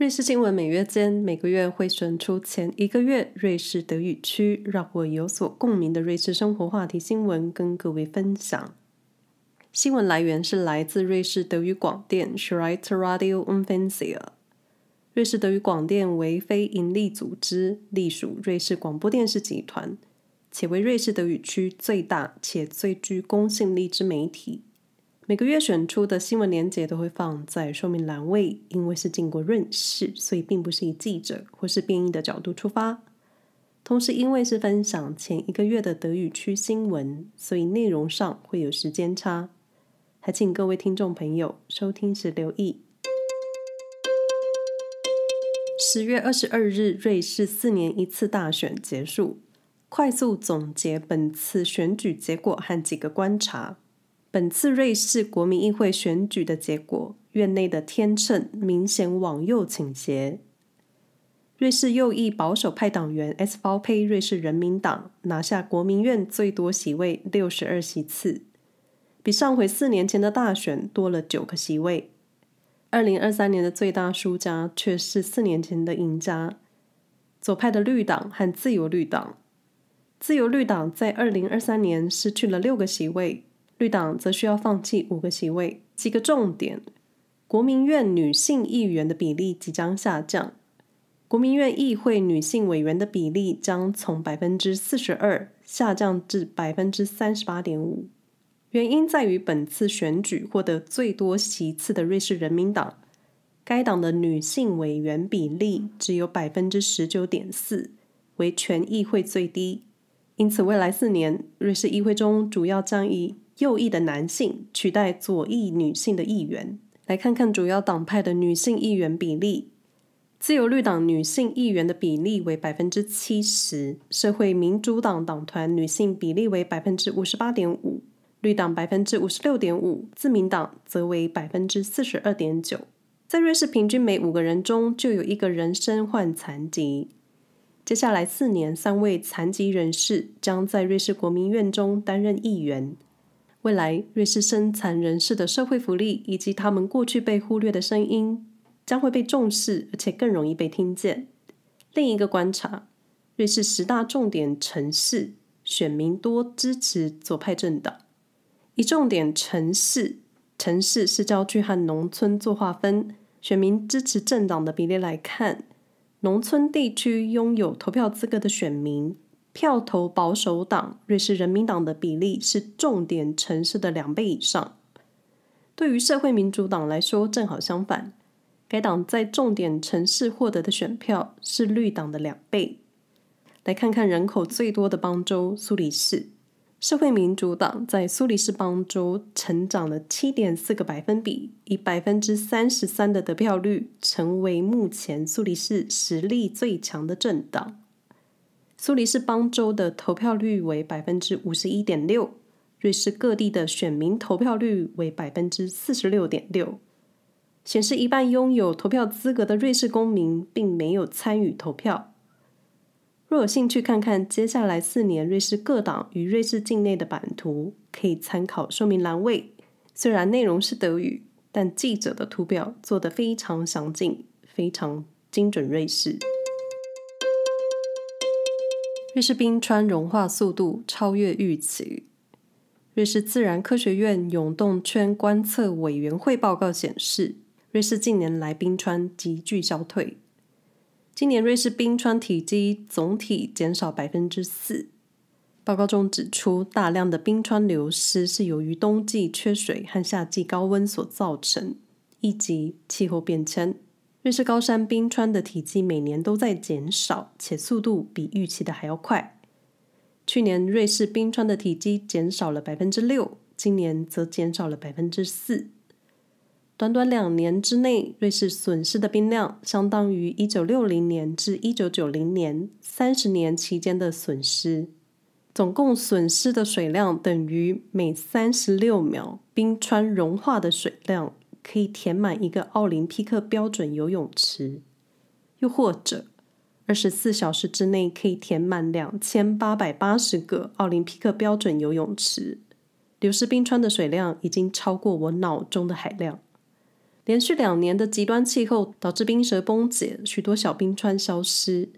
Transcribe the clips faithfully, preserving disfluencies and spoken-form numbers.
瑞士新闻每月间每个月会选出前一个月瑞士德语区让我有所共鸣的瑞士生活话题新闻跟各位分享。新闻来源是来自瑞士德语广电 Shrite Radio u n f e n s i a 瑞士德语广电为非盈利组织，隶属瑞士广播电视集团，且为瑞士德语区最大且最具公信力之媒体。每个月选出的新闻连结都会放在说明栏位，因为是经过润饰，所以并不是以记者或是编译的角度出发。同时因为是分享前一个月的德语区新闻，所以内容上会有时间差，还请各位听众朋友收听时留意。十月二十二日，瑞士四年一次大选结束，快速总结本次选举结果和几个观察。本次瑞士国民议会选举的结果，院内的天秤明显往右倾斜。瑞士右翼保守派党员 S V P 瑞士人民党拿下国民院最多席位六十二席次，比上回四年前的大选多了九个席位。二零二三年的最大输家却是四年前的赢家，左派的绿党和自由绿党。自由绿党在二零二三年失去了六个席位，绿党则需要放弃五个席位。几个重点：国民院女性议员的比例即将下降，国民院议会女性委员的比例将从 百分之四十二 下降至 百分之三十八点五。 原因在于本次选举获得最多席次的瑞士人民党，该党的女性委员比例只有 百分之十九点四， 为全议会最低。因此未来四年，瑞士议会中主要将以右翼的男性取代左翼女性的议员。来看看主要党派的女性议员比例。自由绿党女性议员的比例为 百分之七十， 社会民主党党团女性比例为 百分之五十八点五， 绿党 百分之五十六点五， 自民党则为 百分之四十二点九。 在瑞士平均每五个人中就有一个人身患残疾。接下来四年，三位残疾人士将在瑞士国民院中担任议员。未来，瑞士身残人士的社会福利以及他们过去被忽略的声音将会被重视，而且更容易被听见。另一个观察，瑞士十大重点城市选民多支持左派政党。以重点城市、城市是郊区和农村做划分，选民支持政党的比例来看，农村地区拥有投票资格的选民票投保守党、瑞士人民党的比例是重点城市的两倍以上。对于社会民主党来说正好相反，该党在重点城市获得的选票是绿党的两倍。来看看人口最多的邦州苏黎世。社会民主党在苏黎世邦州成长了 七点四个百分比，以 百分之三十三 的得票率成为目前苏黎世实力最强的政党。苏黎世邦州的投票率为 百分之五十一点六， 瑞士各地的选民投票率为 百分之四十六点六， 显示一半拥有投票资格的瑞士公民并没有参与投票。若有兴趣看看接下来四年瑞士各党与瑞士境内的版图，可以参考说明栏位。虽然内容是德语，但记者的图表做得非常详尽，非常精准瑞士。瑞士冰川融化速度超越预期。瑞士自然科学院永冻圈观测委员会报告显示，瑞士近年来冰川急剧消退。今年瑞士冰川体积总体减少 百分之四。 报告中指出，大量的冰川流失是由于冬季缺水和夏季高温所造成，以及气候变迁。瑞士高山冰川的体积每年都在减少，且速度比预期的还要快。去年瑞士冰川的体积减少了 百分之六， 今年则减少了 百分之四。 短短两年之内，瑞士损失的冰量相当于一九六零年至一九九零年三十年期间的损失。总共损失的水量等于每三十六秒冰川融化的水量，可以填满一个奥林匹克标准游泳池，又或者二十四小时之内可以填满两千八百八十个奥林匹克标准游泳池。流失冰川的水量已经超过我脑中的海量。连续两年的极端气候导致冰舌崩解，许多小冰川消失。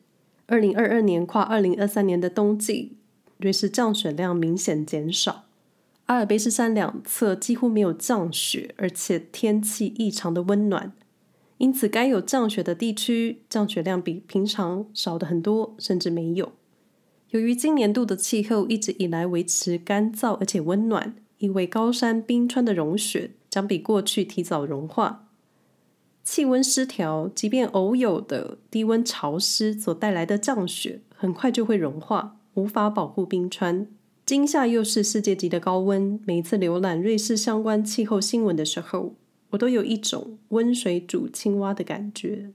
二零二二年跨二零二三年的冬季，瑞士降雪量明显减少，阿尔卑斯山两侧几乎没有降雪，而且天气异常的温暖，因此该有降雪的地区降雪量比平常少的很多，甚至没有。由于今年度的气候一直以来维持干燥而且温暖，意味高山冰川的融雪将比过去提早融化。气温失调，即便偶有的低温潮湿所带来的降雪很快就会融化，无法保护冰川。今夏又是世界级的高温，每一次浏览瑞士相关气候新闻的时候，我都有一种温水煮青蛙的感觉，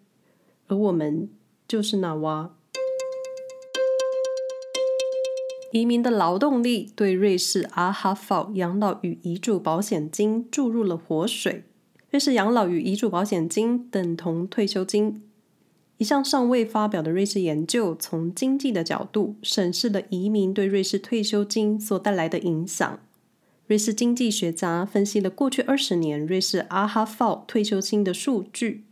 而我们就是那蛙。移民的劳动力对瑞士阿哈法养老与遗嘱保险金注入了活水。瑞士养老与遗嘱保险金等同退休金。一项尚未发表的瑞士研究从经济的角度审视了移民对瑞士退休金所带来的影响。瑞士经济学家分析了过去二十年瑞士阿哈法退休金的数据，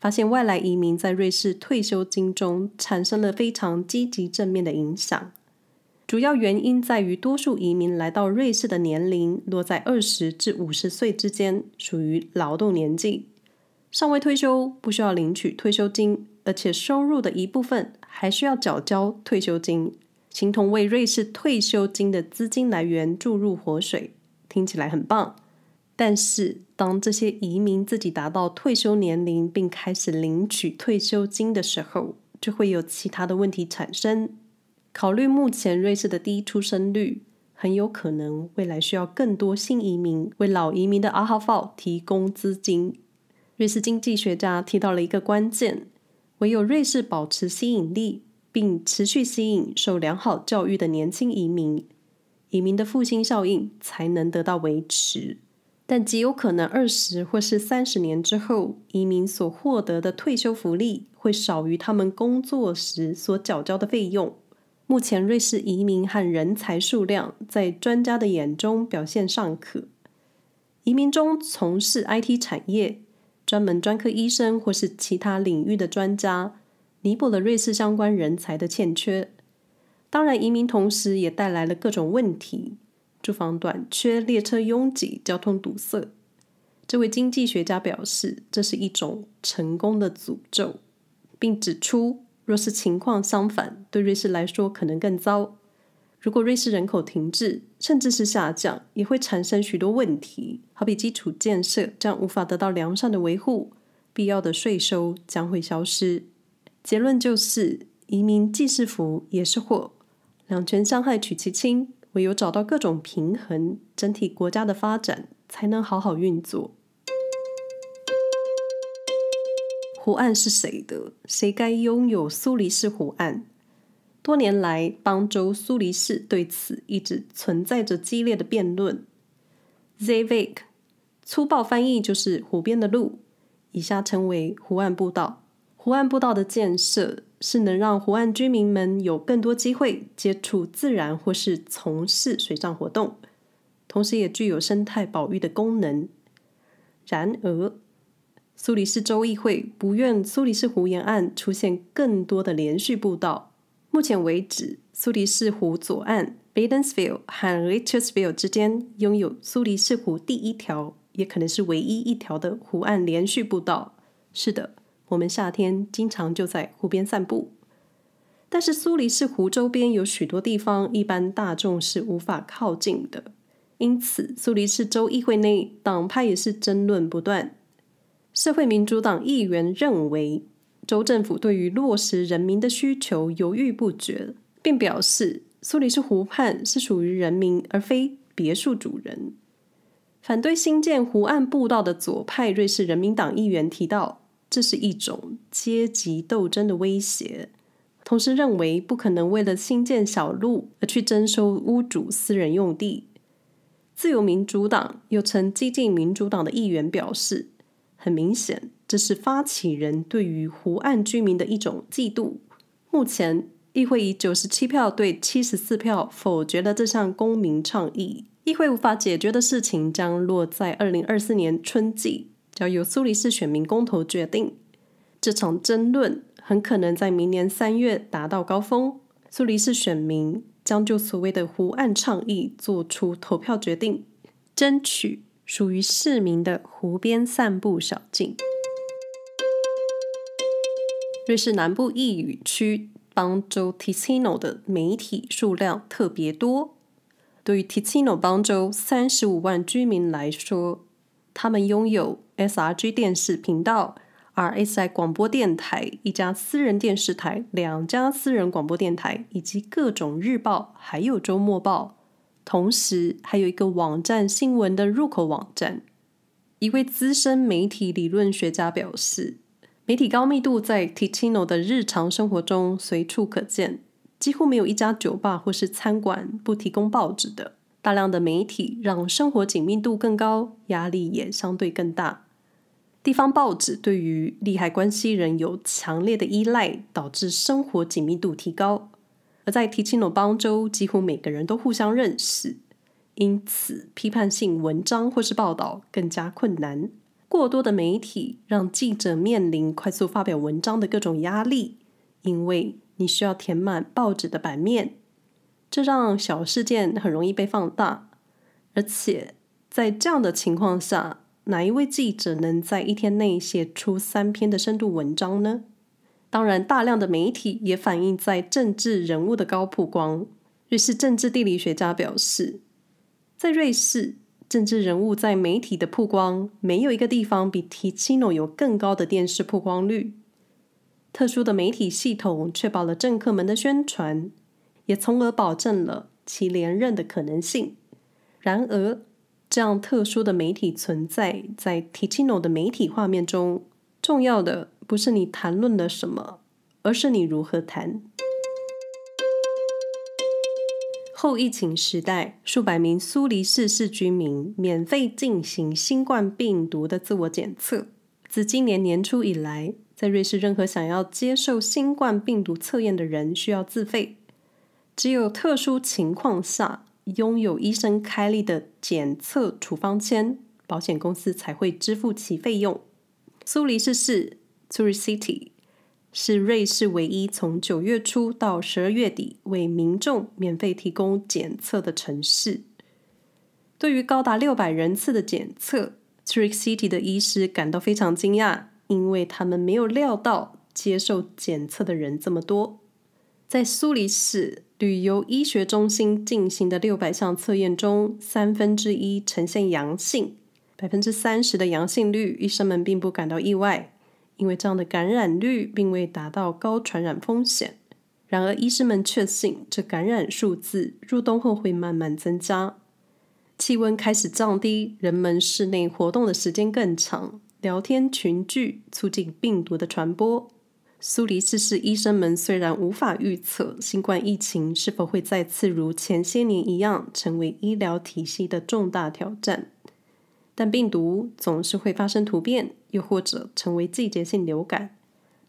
发现外来移民在瑞士退休金中产生了非常积极正面的影响。主要原因在于多数移民来到瑞士的年龄落在二十至五十岁之间，属于劳动年纪，尚未退休，不需要领取退休金，而且收入的一部分还需要缴交退休金，形同为瑞士退休金的资金来源注入活水。听起来很棒，但是当这些移民自己达到退休年龄并开始领取退休金的时候，就会有其他的问题产生。考虑目前瑞士的低出生率，很有可能未来需要更多新移民为老移民的阿哈法提供资金。瑞士经济学家提到了一个关键，唯有瑞士保持吸引力，并持续吸引受良好教育的年轻移民，移民的复兴效应才能得到维持。但极有可能二十或是三十年之后，移民所获得的退休福利会少于他们工作时所缴交的费用。目前瑞士移民和人才数量在专家的眼中表现尚可，移民中从事 I T 产业、专门专科医生或是其他领域的专家弥补了瑞士相关人才的欠缺。当然移民同时也带来了各种问题，住房短缺、列车拥挤、交通堵塞。这位经济学家表示，这是一种成功的诅咒，并指出若是情况相反，对瑞士来说可能更糟。如果瑞士人口停滞，甚至是下降，也会产生许多问题，好比基础建设将无法得到良善的维护，必要的税收将会消失。结论就是，移民既是福也是祸，两权相害取其轻，唯有找到各种平衡，整体国家的发展才能好好运作。湖岸是谁的？谁该拥有苏黎世湖岸？多年来，邦州苏黎世对此一直存在着激烈的辩论。Z E V I C 粗暴翻译就是湖边的路，以下称为湖岸步道。湖岸步道的建设是能让湖岸居民们有更多机会接触自然或是从事水上活动，同时也具有生态保育的功能。然而苏黎世州议会不愿苏黎世湖沿岸出现更多的连续步道。目前为止，苏黎世湖左岸 Badensville 和 Richardsville 之间拥有苏黎世湖第一条，也可能是唯一一条的湖岸连续步道。是的，我们夏天经常就在湖边散步。但是苏黎世湖周边有许多地方一般大众是无法靠近的，因此苏黎世州议会内党派也是争论不断。社会民主党议员认为，州政府对于落实人民的需求犹豫不决，并表示苏黎世湖畔是属于人民而非别墅主人。反对新建湖岸步道的左派瑞士人民党议员提到，这是一种阶级斗争的威胁，同时认为不可能为了新建小路而去征收屋主私人用地。自由民主党又称激进民主党的议员表示，很明显，这是发起人对于湖岸居民的一种嫉妒。目前，议会以九十七票对七十四票否决了这项公民倡议。议会无法解决的事情将落在二零二四年春季，将由苏黎世选民公投决定。这场争论很可能在明年三月达到高峰，苏黎世选民将就所谓的湖岸倡议做出投票决定，争取属于市民的湖边散步小径。瑞士南部一语区邦州 Ticino 的媒体数量特别多，对于 Ticino 邦州三十五万居民来说，他们拥有 S R G 电视频道、R S I 广播电台、一家私人电视台、两家私人广播电台，以及各种日报还有周末报，同时还有一个网站新闻的入口网站。一位资深媒体理论学家表示，媒体高密度在 Ticino 的日常生活中随处可见，几乎没有一家酒吧或是餐馆不提供报纸的。大量的媒体让生活紧密度更高，压力也相对更大。地方报纸对于利害关系人有强烈的依赖，导致生活紧密度提高。而在提奇诺邦州，几乎每个人都互相认识，因此批判性文章或是报道更加困难。过多的媒体让记者面临快速发表文章的各种压力，因为你需要填满报纸的版面，这让小事件很容易被放大。而且在这样的情况下，哪一位记者能在一天内写出三篇的深度文章呢？当然，大量的媒体也反映在政治人物的高曝光。瑞士政治地理学家表示，在瑞士，政治人物在媒体的曝光，没有一个地方比 Ticino 有更高的电视曝光率。特殊的媒体系统确保了政客们的宣传，也从而保证了其连任的可能性。然而，这样特殊的媒体存在在 Ticino 的媒体画面中，重要的不是你谈论了什么，而是你如何谈。后疫情时代，数百名苏黎世市居民免费进行新冠病毒的自我检测。自今年年初以来，在瑞士任何想要接受新冠病毒测验的人需要自费，只有特殊情况下拥有医生开立的检测处方签，保险公司才会支付其费用。苏黎世市 Zurich City是瑞士唯一从九月初到十二月底为民众免费提供检测的城市。对于高达六百人次的检测 Zurich City 的医师感到非常惊讶，因为他们没有料到接受检测的人这么多。在苏黎世旅游医学中心进行的六百项测验中，三分之一呈现阳性， 百分之三十 的阳性率，医生们并不感到意外，因为这样的感染率并未达到高传染风险。然而，医师们确信这感染数字入冬后会慢慢增加。气温开始降低，人们室内活动的时间更长，聊天群聚促进病毒的传播。苏黎世市医生们虽然无法预测新冠疫情是否会再次如前些年一样成为医疗体系的重大挑战，但病毒总是会发生突变，又或者成为季节性流感。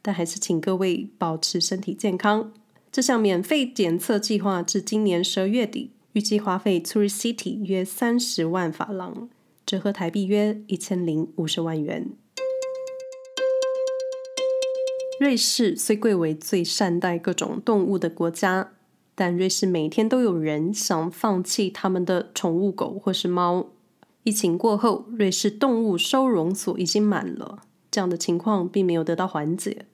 但还是请各位保持身体健康。这项免费检测计划至今年十二月底，预计花费 Tourist City 约三十万法郎，折合台币约一千零五十万元。瑞士虽贵为最善待各种动物的国家，但瑞士每天都有人想放弃他们的宠物狗或是猫。疫情过后，瑞士动物收容所已经满了，这样的情况并没有得到缓解，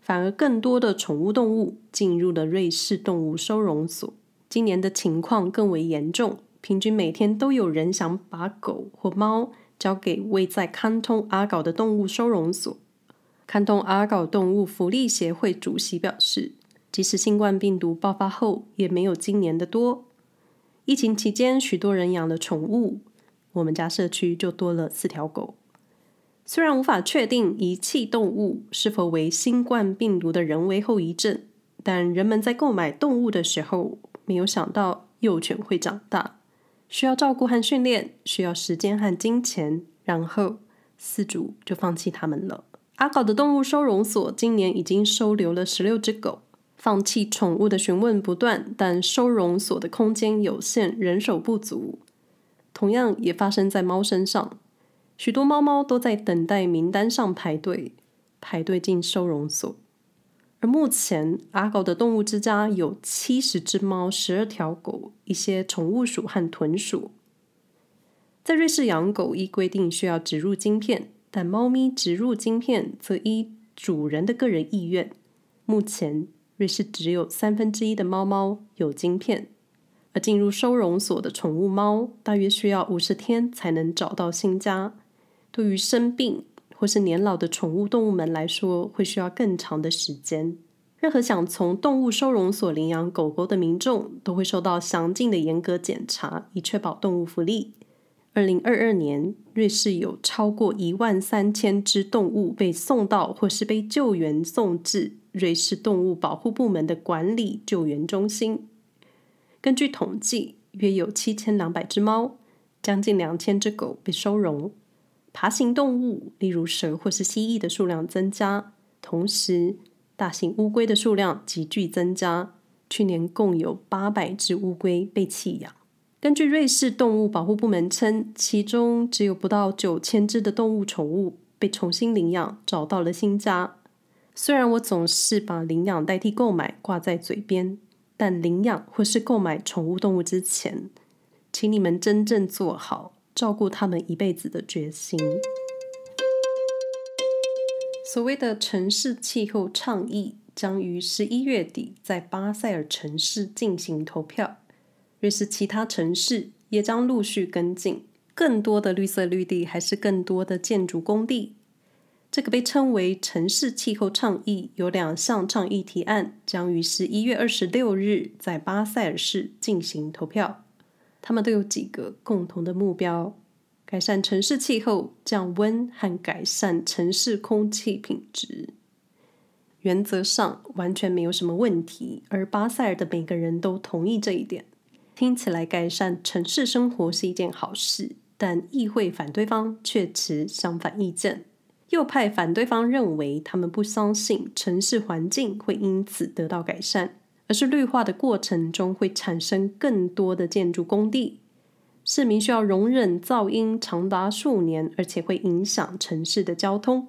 反而更多的宠物动物进入了瑞士动物收容所。今年的情况更为严重，平均每天都有人想把狗或猫交给位在康通阿搞的动物收容所。康通阿搞动物福利协会主席表示，即使新冠病毒爆发后，也没有今年的多。疫情期间，许多人养了宠物，我们家社区就多了四条狗。虽然无法确定遗弃动物是否为新冠病毒的人为后遗症，但人们在购买动物的时候没有想到幼犬会长大，需要照顾和训练，需要时间和金钱，然后饲主就放弃它们了。阿搞的动物收容所今年已经收留了十六只狗。放弃宠物的询问不断，但收容所的空间有限，人手不足。同样也发生在猫身上，许多猫猫都在等待名单上排队，排队进收容所。而目前阿狗的动物之家有七十只猫、十二条狗、一些宠物鼠和豚鼠。在瑞士养狗依规定需要植入晶片，但猫咪植入晶片则依主人的个人意愿。目前瑞士只有三分之一的猫猫有晶片，而进入收容所的宠物猫大约需要五十天才能找到新家，对于生病或是年老的宠物动物们来说，会需要更长的时间。任何想从动物收容所领养狗狗的民众都会受到详尽的严格检查，以确保动物福利。二零二二年，瑞士有超过一万三千只动物被送到或是被救援送至瑞士动物保护部门的管理救援中心。根据统计，约有七千两百只猫，将近两千只狗被收容。爬行动物，例如蛇或是蜥蜴的数量增加，同时大型乌龟的数量急剧增加，去年共有八百只乌龟被弃养。根据瑞士动物保护部门称，其中只有不到九千只的动物宠物被重新领养，找到了新家。虽然我总是把领养代替购买挂在嘴边，但领养或是购买宠物动物之前，请你们真正做好照顾他们一辈子的决心。所谓的城市气候倡议将于十一月底在巴塞尔城市进行投票，瑞士其他城市也将陆续跟进。更多的绿色绿地还是更多的建筑工地，这个被称为城市气候倡议有两项倡议提案将于十一月二十六日在巴塞尔市进行投票。他们都有几个共同的目标：改善城市气候、降温和改善城市空气品质。原则上完全没有什么问题，而巴塞尔的每个人都同意这一点。听起来改善城市生活是一件好事，但议会反对方却持相反意见。右派反对方认为他们不相信城市环境会因此得到改善，而是绿化的过程中会产生更多的建筑工地，市民需要容忍噪音长达数年，而且会影响城市的交通。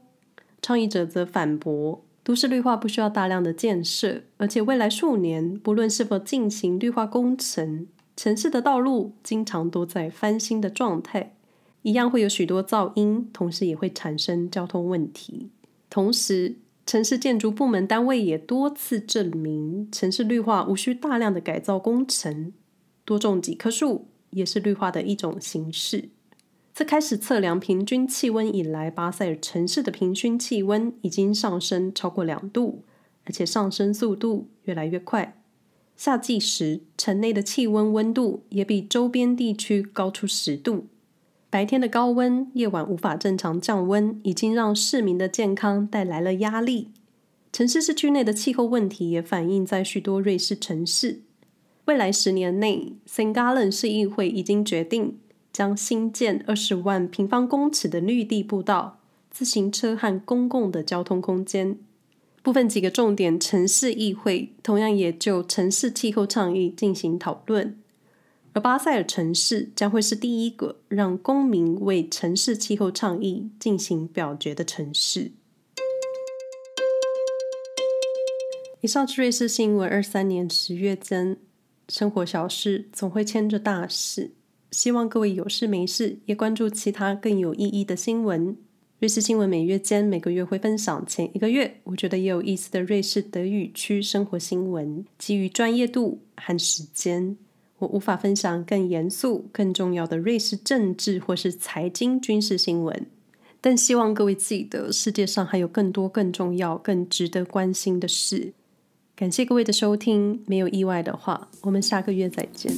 倡议者则反驳，都市绿化不需要大量的建设，而且未来数年不论是否进行绿化工程，城市的道路经常都在翻新的状态，一样会有许多噪音，同时也会产生交通问题。同时城市建筑部门单位也多次证明，城市绿化无需大量的改造工程，多种几棵树也是绿化的一种形式。自开始测量平均气温以来，巴塞尔城市的平均气温已经上升超过两度，而且上升速度越来越快。夏季时，城内的气温温度也比周边地区高出十度。白天的高温，夜晚无法正常降温，已经让市民的健康带来了压力。城市市区内的气候问题也反映在许多瑞士城市。未来十年内 ，Sengalen 市议会已经决定将新建二十万平方公尺的绿地步道、自行车和公共的交通空间。部分几个重点城市议会同样也就城市气候倡议进行讨论。而巴塞尔城市将会是第一个让公民为城市气候倡议进行表决的城市。以上是瑞士新闻二三年十月间，生活小事总会牵着大事，希望各位有事没事也关注其他更有意义的新闻。瑞士新闻每月间每个月会分享前一个月我觉得也有意思的瑞士德语区生活新闻，基于专业度和时间，我无法分享更严肃、更重要的瑞士政治或是财经、军事新闻，但希望各位记得，世界上还有更多、更重要、更值得关心的事。感谢各位的收听，没有意外的话，我们下个月再见。